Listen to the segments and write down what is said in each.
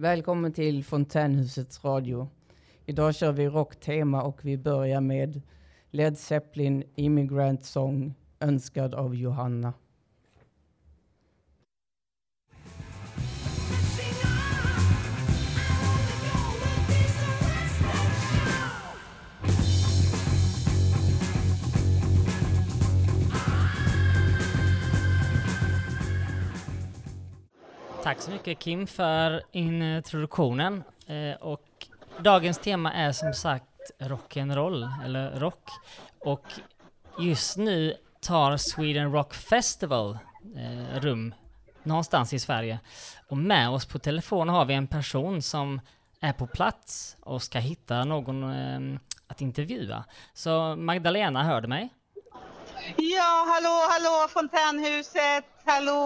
Välkommen till Fontänhusets radio. Idag kör vi rocktema och vi börjar med Led Zeppelin Immigrant Song, önskad av Johanna. Tack så mycket Kim för introduktionen. Och dagens tema är som sagt rock'n'roll eller rock. Och just nu tar Sweden Rock Festival rum någonstans i Sverige. Och med oss på telefon har vi en person som är på plats och ska hitta någon att intervjua. Så Magdalena, hör du mig? Ja, hallå Fontänhuset. Hallå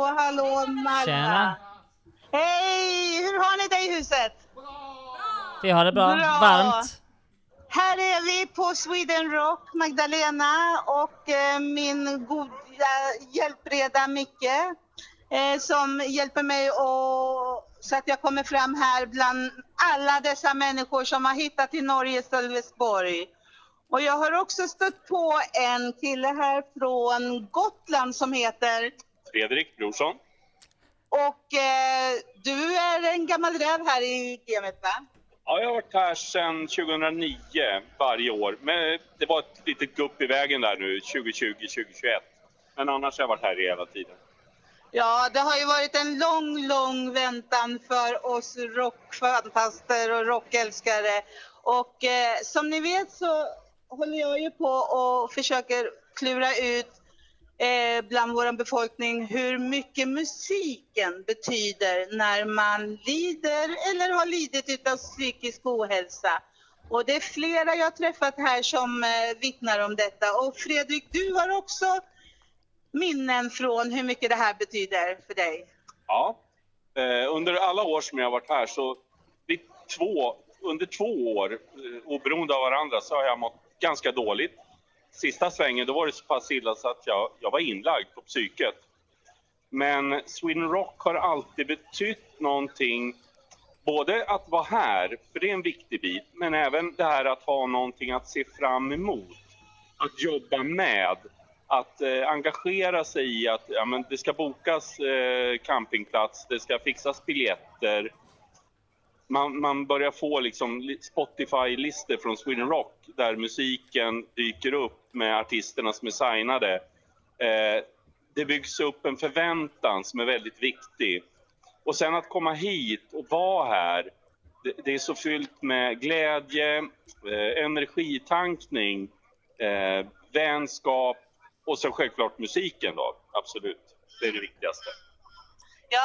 Magda. Tjena. Hej! Hur har ni det i huset? Bra! Vi har det bra. Varmt. Här är vi på Sweden Rock, Magdalena och min goda hjälpreda Micke som hjälper mig så att jag kommer fram här bland alla dessa människor som har hittat till Norje, Sölvesborg. Och jag har också stött på en kille här från Gotland som heter Fredrik Brorsson. Och du är en gammal räv här i gamet, va? Ja, jag har varit här sedan 2009 varje år. Men det var ett litet gupp i vägen där nu, 2020-2021. Men annars har jag varit här hela tiden. Ja, det har ju varit en lång väntan för oss rockfantaster och rockälskare. Och som ni vet så håller jag ju på och försöker klura ut bland vår befolkning hur mycket musiken betyder när man lider eller har lidit av psykisk ohälsa. Och det är flera jag har träffat här som vittnar om detta. Och Fredrik, du har också minnen från hur mycket det här betyder för dig. Ja, under alla år som jag har varit här så under 2 år, oberoende av varandra, så har jag mått ganska dåligt. Sista svängen då var det så pass illa så att jag var inlagd på psyket. Men Sweden Rock har alltid betytt någonting. Både att vara här, för det är en viktig bit. Men även det här att ha någonting att se fram emot. Att jobba med. Att engagera sig i att ja, men det ska bokas campingplats. Det ska fixas biljetter. Man börjar få liksom Spotify-lister från Sweden Rock där musiken dyker upp med artisterna som är signade. Det byggs upp en förväntan som är väldigt viktig. Och sen att komma hit och vara här, det är så fyllt med glädje, energitankning, vänskap och så självklart musiken då, absolut. Det är det viktigaste. Ja,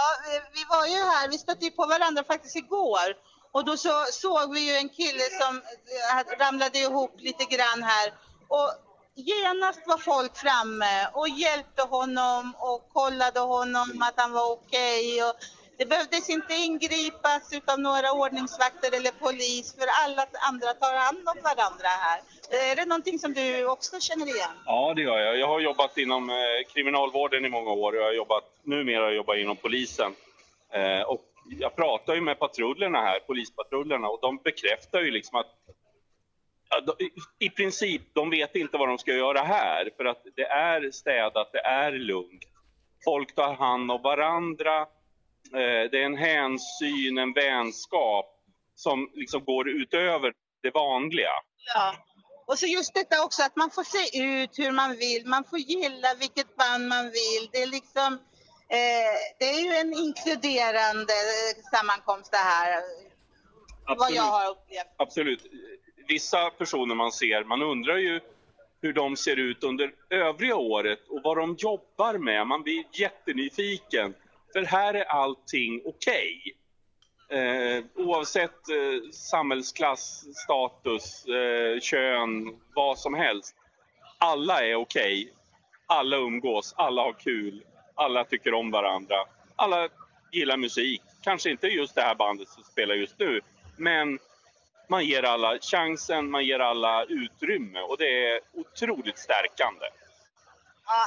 vi var ju här, vi stötte på varandra faktiskt igår och då såg vi ju en kille som ramlade ihop lite grann här och genast var folk framme och hjälpte honom och kollade honom att han var okej och det behövdes inte ingripas utan några ordningsvakter eller polis för alla andra tar hand om varandra här. Är det någonting som du också känner igen? Ja, det gör jag. Jag har jobbat inom kriminalvården i många år och numera jobbar jag inom polisen. Och jag pratar ju med patrullerna här, polispatrullerna, och de bekräftar ju liksom att i princip de vet inte vad de ska göra här för att det är städat, det är lugnt. Folk tar hand om varandra. Det är en hänsyn, en vänskap som liksom går utöver det vanliga. Ja. Och så just detta också att man får se ut hur man vill. Man får gilla vilket band man vill. Det är liksom, det är ju en inkluderande sammankomst det här. Absolut. Vad jag har upplevt. Absolut. Vissa personer man ser, man undrar ju hur de ser ut under övriga året och vad de jobbar med. Man blir jättenyfiken. För här är allting okej. Oavsett samhällsklass, status, kön, vad som helst. Alla är okej. Alla umgås, alla har kul, alla tycker om varandra. Alla gillar musik. Kanske inte just det här bandet som spelar just nu. Men man ger alla chansen, man ger alla utrymme. Och det är otroligt stärkande. Ja,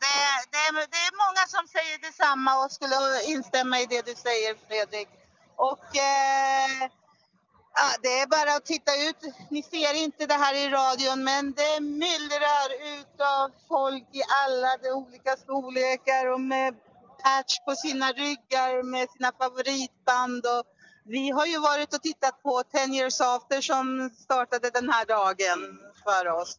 det är många som säger detsamma och skulle instämma i det du säger Fredrik. Och det är bara att titta ut. Ni ser inte det här i radion, men det myllrar ut av folk i alla de olika storlekar och med patch på sina ryggar med sina favoritband. Och vi har ju varit och tittat på Ten Years After som startade den här dagen för oss.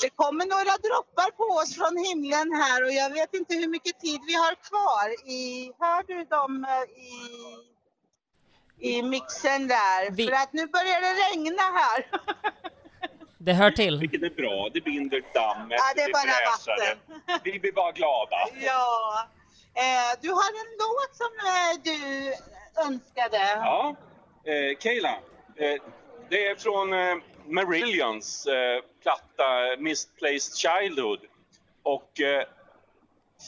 Det kommer några droppar på oss från himlen här och jag vet inte hur mycket tid vi har kvar. Hör du dem i mixen där? För att nu börjar det regna här. Det hör till. Vilket är bra, det binder dammet, ja, det fräsar det. Vi blir bara glada. Ja. Du har en låt som du önskade. Ja, Kayla. Det är från Marillions platta Misplaced Childhood. Och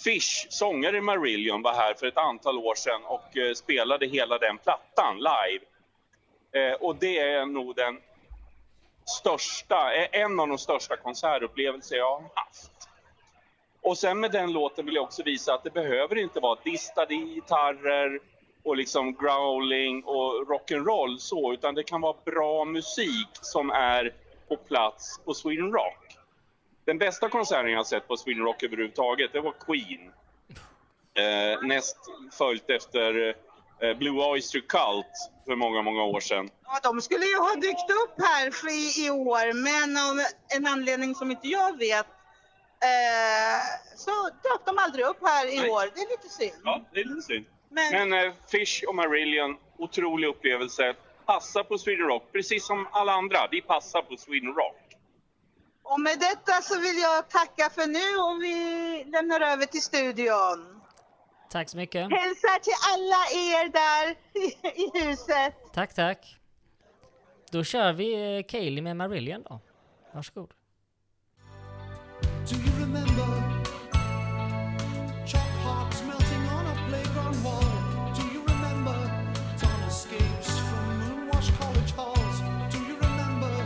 Fish, sångare i Marillion, var här för ett antal år sedan och spelade hela den plattan live. Och det är nog en av de största konsertupplevelser jag har haft. Och sen med den låten vill jag också visa att det behöver inte vara distade gitarrer och liksom growling och rock'n'roll så, utan det kan vara bra musik som är på plats på Sweden Rock. Den bästa konserten jag har sett på Sweden Rock överhuvudtaget, det var Queen. Näst följt efter Blue Oyster Cult för många, många år sedan. Ja, de skulle ju ha dykt upp här för i år, men av en anledning som inte jag vet så dök de aldrig upp här i år. Det är lite synd. Ja, det är lite synd. Men Fish och Marillion, otrolig upplevelse. Passar på Sweden Rock, precis som alla andra. Vi passar på Sweden Rock. Och med detta så vill jag tacka för nu och vi lämnar över till studion. Tack så mycket. Hälsar till alla er där i huset. Tack, tack. Då kör vi Kaylee med Marillion då. Varsågod. Do you remember chop hearts melting on a playground wall? Do you remember dawn escapes from moonwash college halls? Do you remember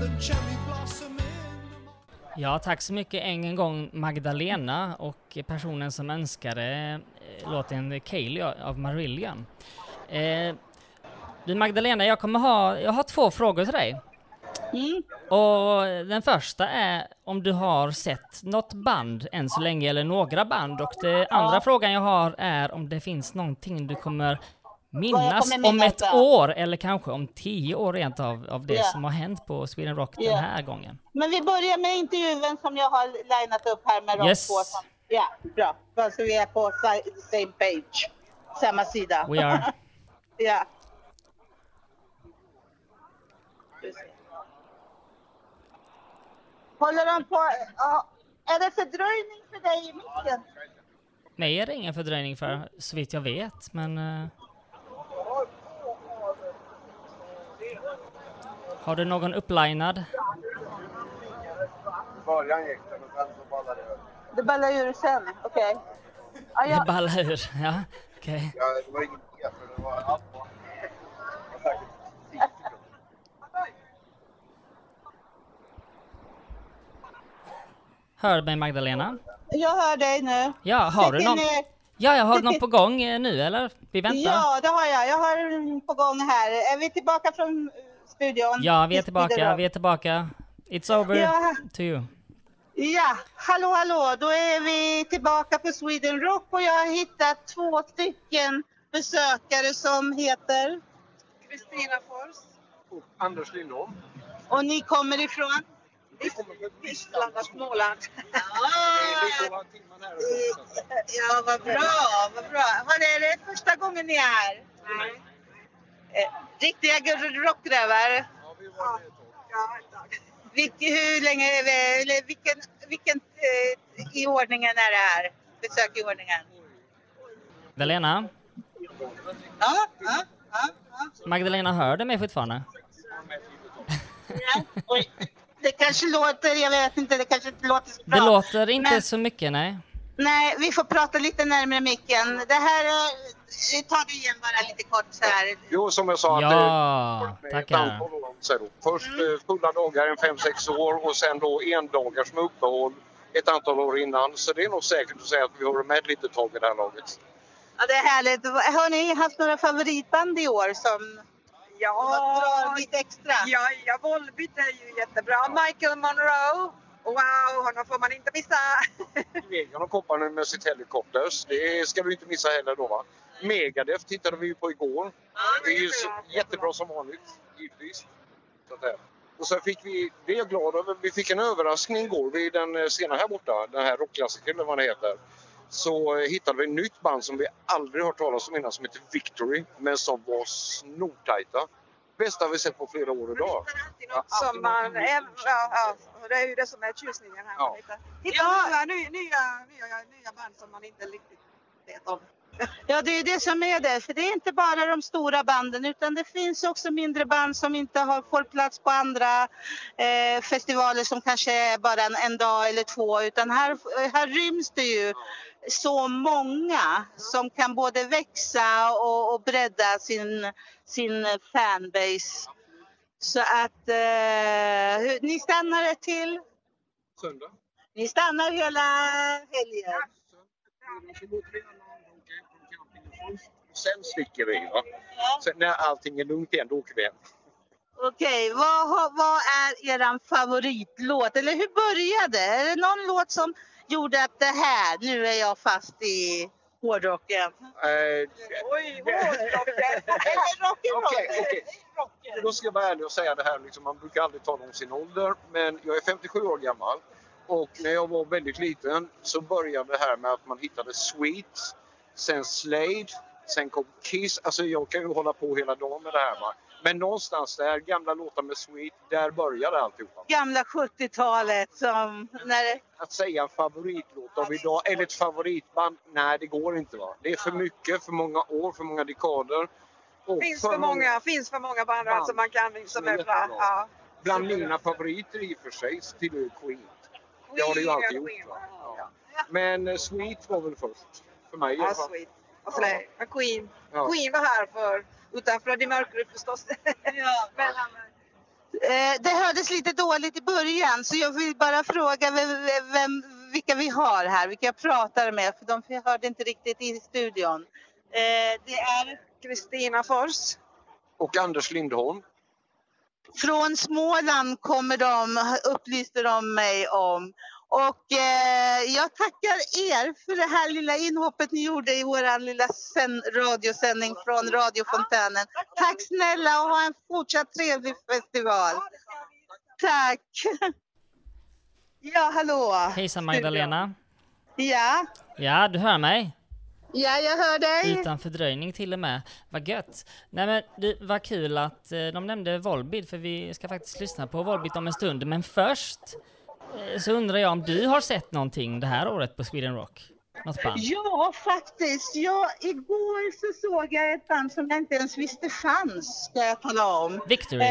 the cherry blossom in the... Ja, tack så mycket en gång Magdalena och personen som önskade låten Kaylee av Marillion. Du Magdalena, jag har två frågor till dig. Mm. Och den första är om du har sett något band än så länge eller några band, och den andra frågan jag har är om det finns någonting du kommer minnas om ett år eller kanske om 10 år rent av det som har hänt på Sweden Rock den här gången. Men vi börjar med intervjun som jag har linat upp här med Rock 2. Ja, bra. Så vi är på same page. Samma sida. We are. Ja. Håller de på? Är det fördröjning för dig i micken? Nej, är det ingen fördröjning för så vitt jag vet, men... Har du någon upplinad? Början gick det, men sen så ballar det ur. Det ballar ur sen, okej. Okay. Det ballar ur, ja, okej. Okay. Ja, det var inget mer för det var allt. Hör mig Magdalena? Jag hör dig nu. Ja, har du någon? Ja, jag har någon på gång nu eller? Vi väntar. Ja, det har jag. Jag har på gång här. Är vi tillbaka från studion? Ja, vi är tillbaka. Vi är tillbaka. It's over to you. Ja, hallå. Då är vi tillbaka på Sweden Rock och jag har hittat 2 stycken besökare som heter Kristina Fors och Anders Lindholm. Och ni kommer ifrån? Vi kommer från Gotland och Småland. Ja, vad bra, vad bra. Är det första gången ni är här? Nej. Riktiga rockrävar? Ja, vi var det ett tag. Hur länge är vi? Eller vilken i ordningen är det här? Besök i ordningen. Magdalena? Ja. Magdalena, hör du mig fortfarande? Ja, oj. Det kanske låter, jag vet inte, det kanske inte låter så bra. Det låter inte så mycket, nej. Nej, vi får prata lite närmare micken. Det här, vi tar det igen bara lite kort så här. Jo, som jag sa, att tackar. Först fulla dagar, 5-6 år och sen då en dagar som uppehåll ett antal år innan. Så det är nog säkert att säga att vi har med lite tag i det här laget. Ja, det är härligt. Har ni haft några favoritband i år som... Ja, drar lite extra. Ja, Volbeat är ju jättebra. Michael Monroe. Wow, honom får man inte missa. Megan och kopparna med sitt helikopters. Det ska vi inte missa heller då, va? Megadef tittade vi ju på igår. Ja, det är ju jättebra som vanligt, givetvis. Och sen fick vi, det är jag glad över, vi fick en överraskning igår vid den scenen här borta. Den här rockklassikern eller vad det heter. Så hittade vi ett nytt band som vi aldrig hört talas om innan som heter Victory. Men som var snortajta. Bästa vi sett på flera år idag. Det är ju det som är tjusningen här. Ja. Hittar nya band som man inte riktigt vet om. Ja, det är det som är det. För det är inte bara de stora banden utan det finns också mindre band som inte får plats på andra festivaler som kanske är bara en dag eller två. Utan här ryms det ju så många som kan både växa och bredda sin fanbase. Så att ni stannar till? Söndag. Ni stannar hela helgen? Sen sticker vi, va? Sen när allting är lugnt igen, då åker vi hem. Okej, vad är eran favoritlåt? Eller hur började? Är det någon låt som gjorde att det här, nu är jag fast i hårdrocken? Oj, hårdrocken! Eller rock'n'roll! Okej. Då ska jag vara ärlig och säga det här, liksom, man brukar aldrig tala om sin ålder, men jag är 57 år gammal. Och när jag var väldigt liten så började det här med att man hittade Sweet. Sen Slade, sen kom Kiss. Alltså jag kan ju hålla på hela dagen med det här, va? Men någonstans där, gamla låtar med Sweet, där började alltihopa. Gamla 70-talet som... Att säga en favoritlåt av idag, eller ett favoritband, nej det går inte, va? Det är för mycket, för många år, för många dekader. Finns för många band som alltså man kan liksom öppna. Ja. Bland mina favoriter i och för sig till Queen. Det har det ju alltid gjort, va? Ja. Men Sweet var väl först. För mig, ja, Sweet. Och så där, Queen. Ja. Queen var här för utan Freddie Mercury förstås. Ja. Men det hördes lite dåligt i början så jag vill bara fråga vilka vi har här, vilka jag pratar med för de hörde inte riktigt i studion. Det är Kristina Fors och Anders Lindholm. Från Småland kommer de, upplyste de mig om. Och jag tackar er för det här lilla inhoppet ni gjorde i vår lilla radiosändning från Radiofontänen. Tack snälla och ha en fortsatt trevlig festival. Tack. Ja, hallå. Hejsan Magdalena. Ja. Ja, du hör mig. Ja, jag hör dig. Utan fördröjning till och med. Vad gött. Nej men det var kul att de nämnde Volbeat för vi ska faktiskt lyssna på Volbeat om en stund. Men först... så undrar jag om du har sett någonting det här året på Sweden Rock? Något band? Ja, faktiskt. Igår så såg jag ett band som jag inte ens visste fanns, ska jag tala om. Victory.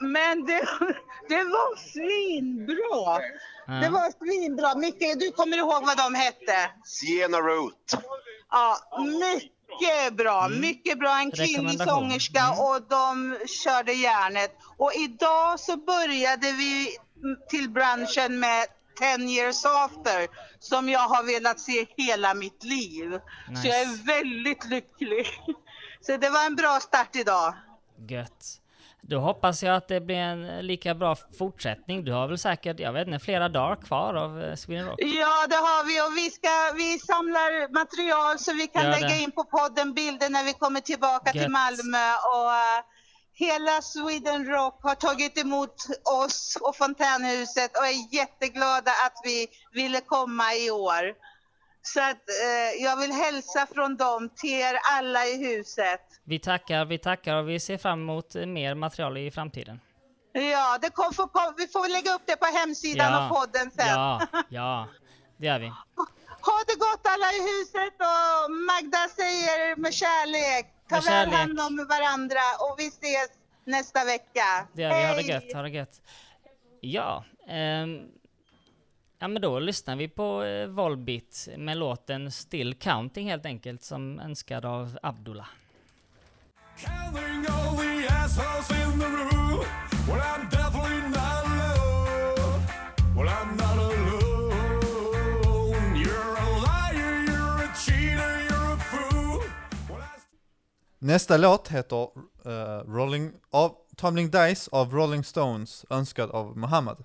Men det var svinbra. Mm. Det var svinbra. Micke, du kommer ihåg vad de hette? Sienna Root. Ja, mycket bra. En kvinnlig sångerska och de körde järnet. Och idag så började vi... till branschen med 10 Years After som jag har velat se hela mitt liv. Nice. Så jag är väldigt lycklig. Så det var en bra start idag. Gött. Då hoppas jag att det blir en lika bra fortsättning. Du har väl säkert, jag vet inte, flera dagar kvar av Sweden Rock. Ja, det har vi och vi samlar material så vi kan lägga in på podden bilder när vi kommer tillbaka till Malmö och... hela Sweden Rock har tagit emot oss och Fontänhuset och är jätteglada att vi ville komma i år. Så att jag vill hälsa från dem till er alla i huset. Vi tackar och vi ser fram emot mer material i framtiden. Ja, vi får lägga upp det på hemsidan och podden sen. Ja, det gör vi. Ha det gott alla i huset och Magda säger med kärlek. Ta väl hand om varandra och vi ses nästa vecka. Det är vi. Ha det gött. Ja, ja men då lyssnar vi på Volbeat med låten Still Counting helt enkelt som önskad av Abdullah. Nästa låt heter Tumbling Dice av Rolling Stones, önskad av Mohammed.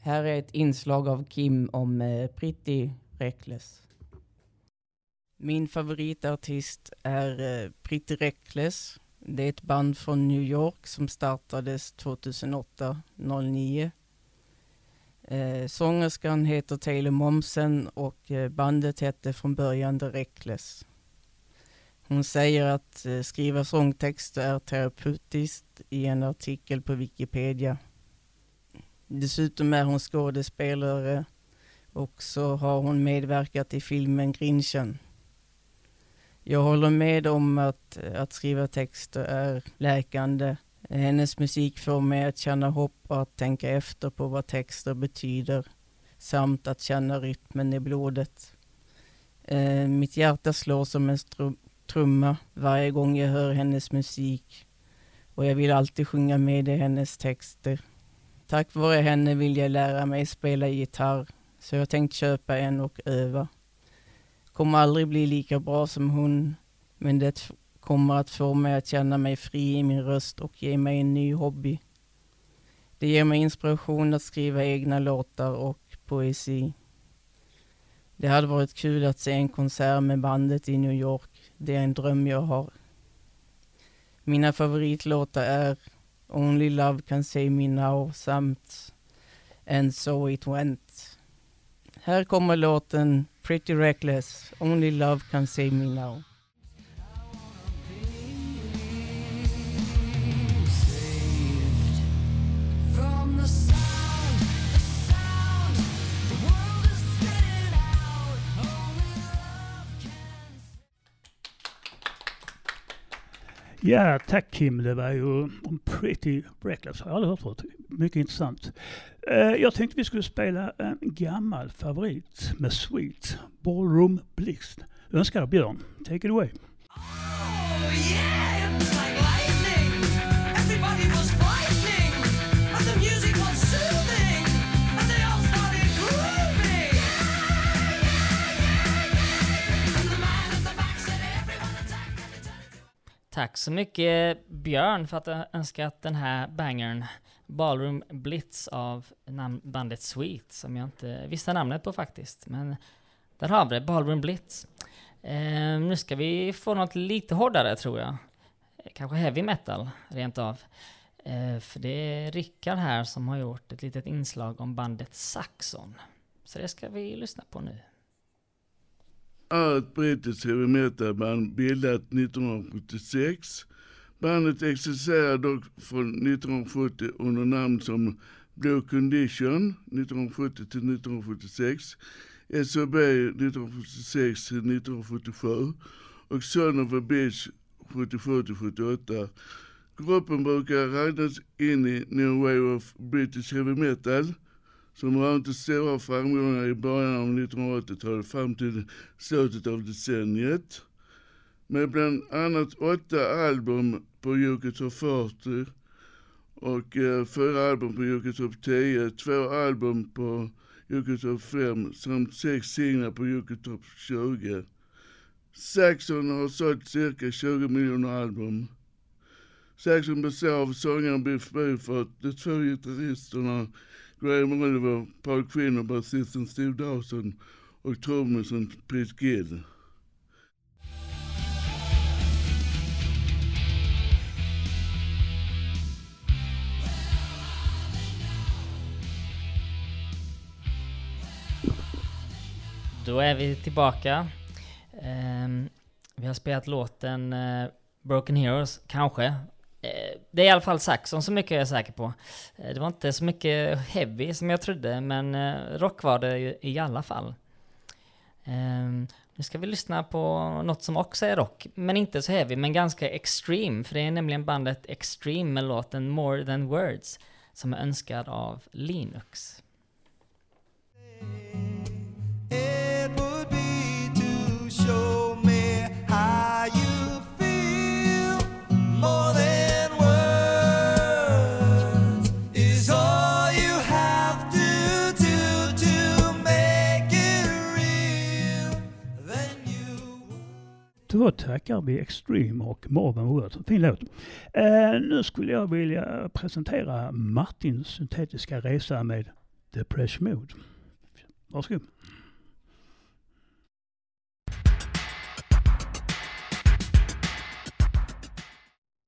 Här är ett inslag av Kim om Pretty Reckless. Min favoritartist är Pretty Reckless. Det är ett band från New York som startades 2008-09. Sångerskan heter Taylor Momsen och bandet hette från början The Reckless. Hon säger att skriva sångtexter är terapeutiskt i en artikel på Wikipedia. Dessutom är hon skådespelare och så har hon medverkat i filmen Grinchen. Jag håller med om att skriva texter är läkande. Hennes musik får mig att känna hopp och att tänka efter på vad texter betyder samt att känna rytmen i blodet. Mitt hjärta slår som en trumma varje gång jag hör hennes musik och jag vill alltid sjunga med i hennes texter. Tack vare henne vill jag lära mig spela gitarr, så jag tänkt köpa en och öva. Kommer aldrig bli lika bra som hon, men det kommer att få mig att känna mig fri i min röst och ge mig en ny hobby. Det ger mig inspiration att skriva egna låtar och poesi. Det hade varit kul att se en konsert med bandet i New York, det är en dröm jag har. Mina favoritlåtar är Only Love Can Save Me Now samt And So It Went. Här kommer låten Pretty Reckless, Only Love Can Save Me Now. Ja, tack Kim. Det var ju Pretty Reckless. Jag har aldrig hört förut. Mycket intressant. Jag tänkte vi skulle spela en gammal favorit med Sweet, Ballroom Blitz. Önskar Björn. Take it away. Oh, yeah! It's like lightning. Everybody was frightening. And the music was soothing. And they all started grooving. And the man at the back said everyone attack and eternity. Tack så mycket Björn för att du önskat den här bangern. Ballroom Blitz av bandet Sweet, som jag inte visste namnet på faktiskt, men där har vi det, Ballroom Blitz. Nu ska vi få något lite hårdare tror jag, kanske heavy metal rent av, för det är Rickard här som har gjort ett litet inslag om bandet Saxon, så det ska vi lyssna på nu. Ett brittiskt heavy metalband bildat 1976. Bandet existerar dock från 1970 under namn som Blue Condition 1970-1976, SOB 1976-1977 och Son of a Bitch 77-78. Gruppen brukar räknas in i New Wave of British Heavy Metal, som rönte stora framgångar i början av 1980-talet fram till slutet av decenniet. Med bland annat 8 album på UK Top 40 och 4 album på UK Top 10, 2 album på UK Top 5 samt 6 singlar på UK Top 20. Saxon har sålt cirka 20 miljoner album. Saxon består av sångaren Biff Bruford, de 2 gitarristerna Graham Oliver, Paul Quinn och basisten Steve Dawson och trummisen Pete Gill. Då är vi tillbaka. Vi har spelat låten Broken Heroes, kanske. Det är i alla fall Saxon, så mycket jag är säker på. Det var inte så mycket heavy som jag trodde, men rock var det i alla fall. Nu ska vi lyssna på något som också är rock, men inte så heavy, men ganska extreme. För det är nämligen bandet Extreme med låten More Than Words, som är önskad av Linux. Show me how you feel. då tackar vi Extreme och More Than Words. Fin låt. Nu skulle jag vilja presentera Martins syntetiska resa med Depeche Mode. Varsågod.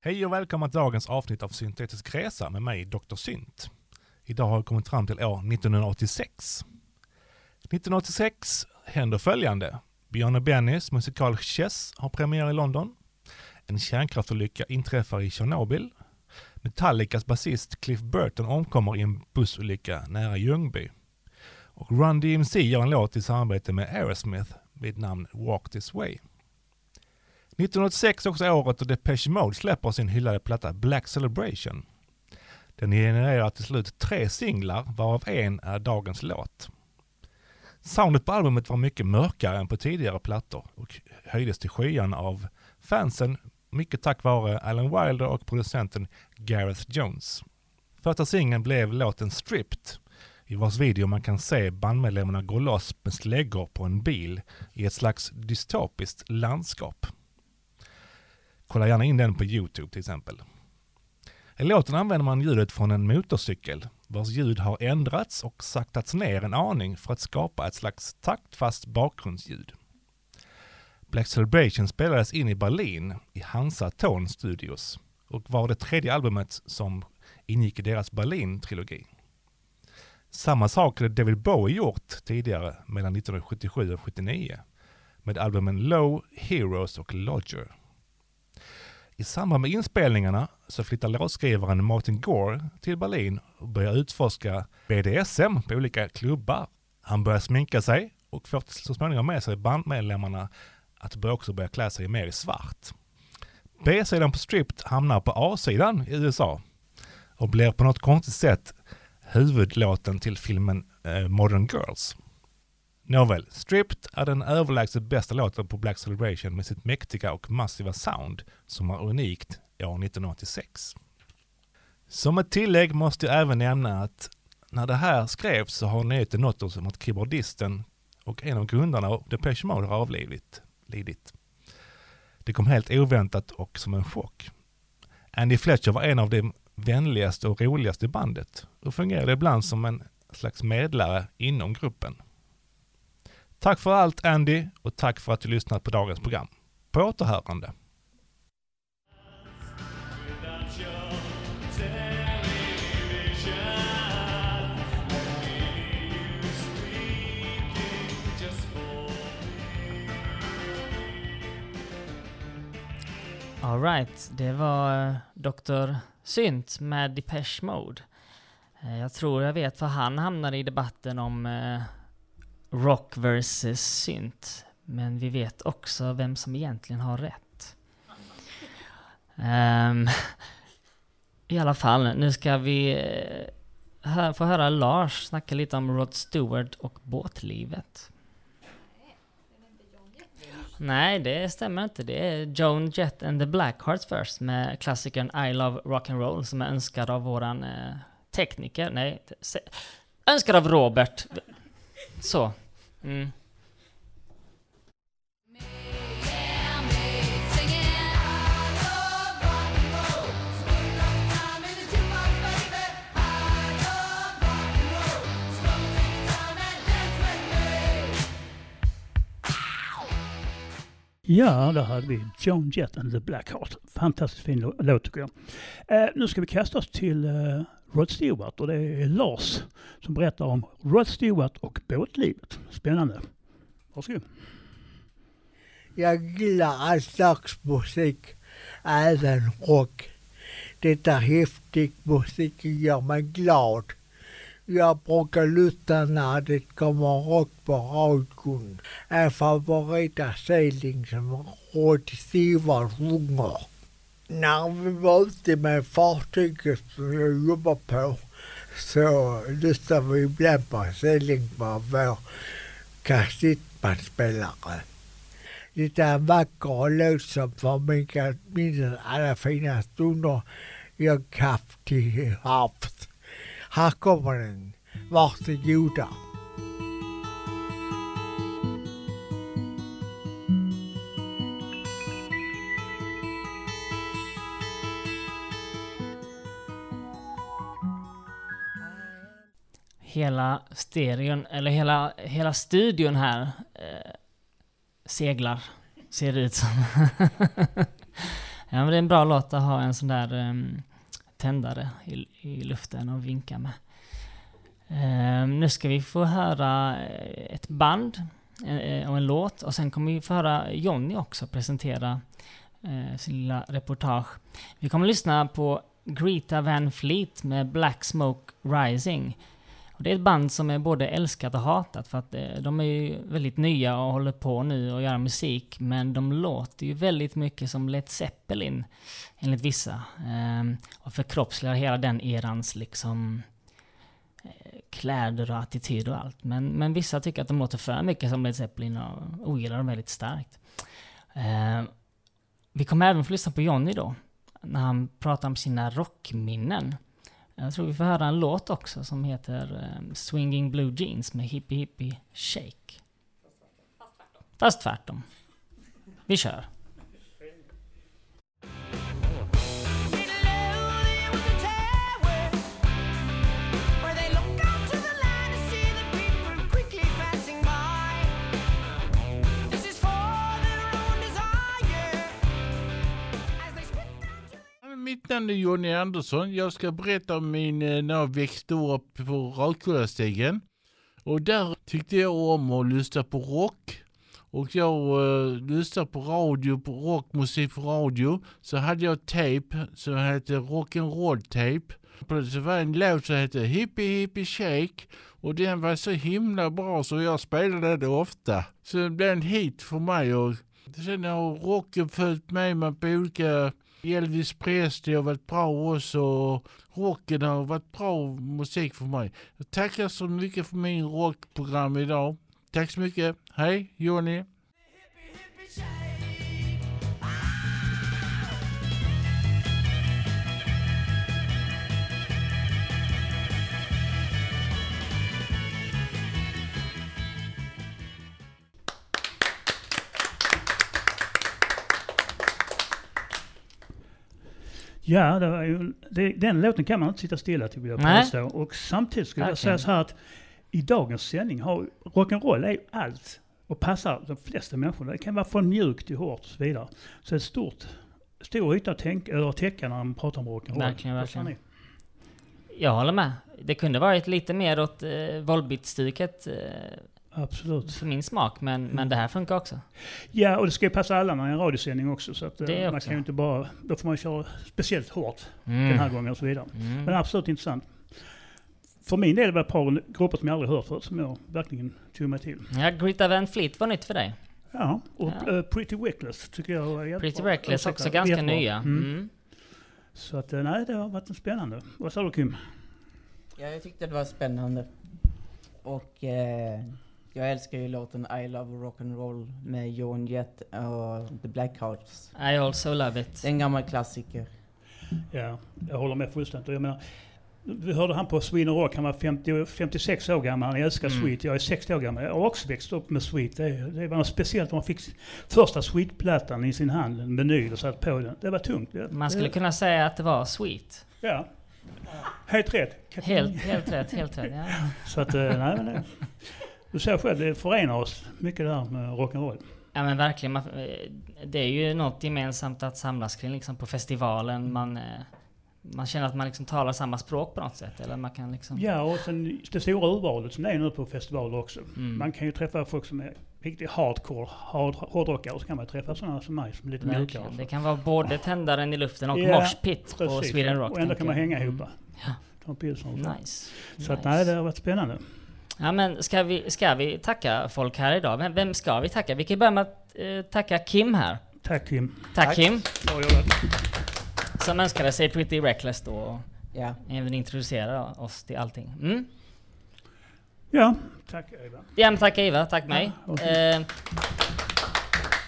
Hej och välkomna till dagens avsnitt av Syntetisk Resa med mig, Dr. Synt. Idag har jag kommit fram till år 1986. 1986 händer följande. Björn och Bennys musikal Chess har premiär i London. En kärnkraftsolycka inträffar i Tjernobyl. Metallicas basist Cliff Burton omkommer i en bussolycka nära Ljungby. Och Run DMC gör en låt i samarbete med Aerosmith vid namn Walk This Way. 1986 också året då Depeche Mode släpper sin hyllade platta Black Celebration. Den genererar till slut 3 singlar, varav en är dagens låt. Soundet på albumet var mycket mörkare än på tidigare plattor och höjdes till skyan av fansen, mycket tack vare Alan Wilder och producenten Gareth Jones. Första singeln blev låten Stripped, i vars video man kan se bandmedlemmarna gå loss med släggor på en bil i ett slags dystopiskt landskap. Kolla gärna in den på YouTube till exempel. I låten använder man ljudet från en motorcykel vars ljud har ändrats och saktats ner en aning för att skapa ett slags taktfast bakgrundsljud. Black Celebration spelades in i Berlin i Hansa Ton Studios och var det tredje albumet som ingick i deras Berlin-trilogi. Samma sak hade David Bowie gjort tidigare mellan 1977 och 1979 med albumen Low, Heroes och Lodger. I samband med inspelningarna så flyttar låtskrivaren Martin Gore till Berlin och börjar utforska BDSM på olika klubbar. Han börjar sminka sig och får så småningom med sig bandmedlemmarna att också börja klä sig mer i svart. B-sidan på Stripped hamnar på A-sidan i USA och blir på något konstigt sätt huvudlåten till filmen Modern Girls. Nåväl, Stripped är den överlägset bästa låten på Black Celebration med sitt mäktiga och massiva sound som är unikt år 1986. Som ett tillägg måste jag även nämna att när det här skrevs så har nyheten nått oss om att keyboardisten och en av grundarna av Depeche Mode har avlidit. Det kom helt oväntat och som en chock. Andy Fletcher var en av de vänligaste och roligaste i bandet och fungerade ibland som en slags medlare inom gruppen. Tack för allt Andy och tack för att du lyssnat på dagens program. På återhörande! All right, det var Dr. Synt med Depeche Mode. Jag tror jag vet för han hamnade i debatten om rock versus synt. Men vi vet också vem som egentligen har rätt. I alla fall, nu ska vi få höra Lars snacka lite om Rod Stewart och båtlivet. Nej, det stämmer inte. Det är Joan Jett and the Blackhearts först med klassikern I Love Rock and Roll som är önskad av våran tekniker. Nej, önskad av Robert. Så. Mm. Ja, där hade vi Joan Jett and the Blackhearts. Fantastiskt fin låt tycker jag. Nu ska vi kasta oss till Rod Stewart och det är Lars som berättar om Rod Stewart och båtlivet. Spännande. Varsågod. Jag gillar all slags musik, även rock. Det är häftig musik och gör mig glad. Jag brukar lyssna när det kommer rock på radion. En favoritavsäljning som Rod Stewart sjunger. När vi var ute med fartyget som jag jobbar på så lyssnar vi ibland på avsäljning på vår kassettbandspelare. Det är en vacker låt som för mig kan minnas alla fina stunder jag haft till havs. Här kommer den. Varsågoda. hela stereon eller hela studion här seglar, ser det ut som. Ja, men det är en bra låt att ha en sån där tändare i luften och vinka med. Nu ska vi få höra ett band och en låt, och sen kommer vi få höra Johnny också presentera sin lilla reportage. Vi kommer lyssna på Greta Van Fleet med Black Smoke Rising. Och det är ett band som är både älskat och hatat, för att de är ju väldigt nya och håller på nu och gör musik, men de låter ju väldigt mycket som Led Zeppelin enligt vissa, och förkroppsligar hela den erans liksom kläder och attityd och allt, men vissa tycker att de låter för mycket som Led Zeppelin och ogillar dem väldigt starkt. Vi kommer även få lyssna på Johnny då, när han pratar om sina rockminnen. Jag tror vi får höra en låt också som heter Swinging Blue Jeans med Hippie Hippie Shake. Fast tvärtom. Vi kör. Mitt namn är Johnny Andersson. Jag ska berätta om när jag växte upp på Radkullastigen. Och där tyckte jag om att lyssna på rock. Och jag lyssnade på radio, på rockmusik på radio. Så hade jag tape som hette rock'n'roll tape. Det var en låt som hette Hippie Hippie Shake. Och den var så himla bra så jag spelade det ofta. Så det blev en hit för mig. Och sen har rocken följt med mig på olika... Elvis Presley har varit bra också, och rocken har varit bra musik för mig. Jag tackar så mycket för min rockprogram idag. Tack så mycket. Hej, Johnny. Ja, det var ju, den låten kan man inte sitta stilla till, vill jag påstå. Och samtidigt skulle jag säga så här att i dagens sändning har rock'n'roll är allt och passar de flesta människor. Det kan vara från mjukt till hårt och så vidare. Så ett stor yta att täcka när man pratar om rock'n'roll. Verkligen. Jag håller med. Det kunde varit lite mer åt Volbeat-stycket. Absolut. För min smak, men det här funkar också. Ja, och det ska ju passa alla när en radiosändning också, så att det man också kan ju inte bara, då får man köra speciellt hårt den här gången och så vidare. Men det är absolut intressant. För min del var det ett par grupper som jag aldrig hört förut som jag verkligen tog mig till. Ja, Greta Van Fleet var nytt för dig. Ja, och ja. Pretty Reckless tycker jag var jättebra. Pretty Reckless också ganska jättebra. Nya. Så att nej, det har varit spännande. Vad sa du, Kim? Ja, jag tyckte det var spännande. Och jag älskar ju låten I Love Rock and Roll med Joan Jett och the Blackhearts. I also love it. En gammal klassiker. Ja, jag håller med fullständigt. Jag menar, vi hörde han på Sweden Rock, han var 56 år gammal, han älskar Sweet. Jag är 60 år gammal, jag har också växt upp med Sweet. Det var något speciellt när man fick första Sweet-plattan i sin hand, en meny och satt på den. Det var tungt. Man skulle kunna säga att det var Sweet. Ja. Helt rätt. Helt rätt, ja. Så att, nej men det... Du ser själv, det förenar oss mycket där med rock'n'roll. Ja, men verkligen. Det är ju något gemensamt att samlas kring liksom på festivalen. Man känner att man liksom talar samma språk på något sätt. Eller man kan liksom... Ja, och sen det stora urvalet som är nu på festivaler också. Man kan ju träffa folk som är riktigt hardcore, hårdrockare, och så kan man träffa sådana som mig som är lite mjukare. Det kan vara både tändaren i luften och morspit på Sweden Rock. Och ändå kan man hänga ihop. Ja. Nice. Så att, nej, det har varit spännande. Ja, men ska vi tacka folk här idag? Vem ska vi tacka? Vi kan börja med att tacka Kim här. Tack Kim. Som önskade sig Pretty Reckless då och även introducera oss till allting. Ja, tack Eva. Ja, men tack Eva, tack mig. Ja, okay.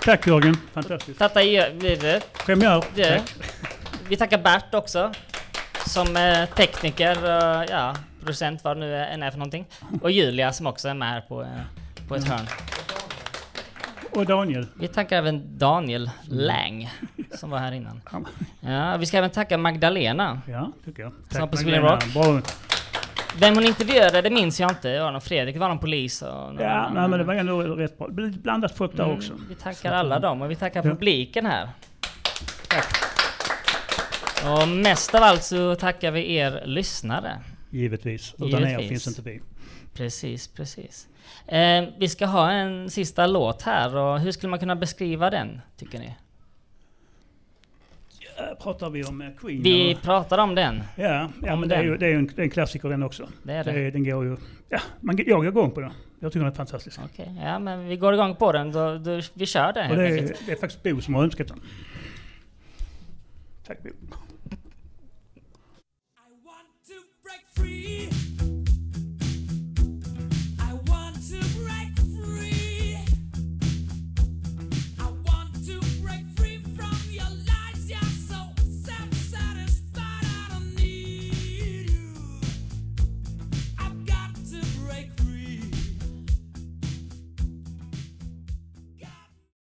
Tack Jörgen, fantastiskt. Vi tackar Bert också som tekniker och producent, vad nu än är för någonting. Och Julia som också är med här på ett hörn. Och Daniel. Vi tackar även Daniel Lang som var här innan. Ja, vi ska även tacka Magdalena. Ja, tycker jag. Tack, som var på Sweden Rock. Bra. Vem hon intervjuade, det minns jag inte. Ja, Fredrik var en polis. Och ja, nej, men det var ändå rätt bra. Blandat folk där också. Vi tackar alla dem och vi tackar publiken här. Tack. Och mest av allt så tackar vi er lyssnare. Givetvis. Utan er finns inte vi. Precis, precis. Vi ska ha en sista låt här. Och hur skulle man kunna beskriva den, tycker ni? Pratar vi om Queen? Vi pratar om den. Ja, ja, men det är en klassiker den också. Det är det. Den går ju, ja, jag går igång på den. Jag tycker den är fantastisk. Okej, ja, men vi går igång på den. Då, vi kör den. Det är faktiskt Bo som har önskat den. Tack Bo.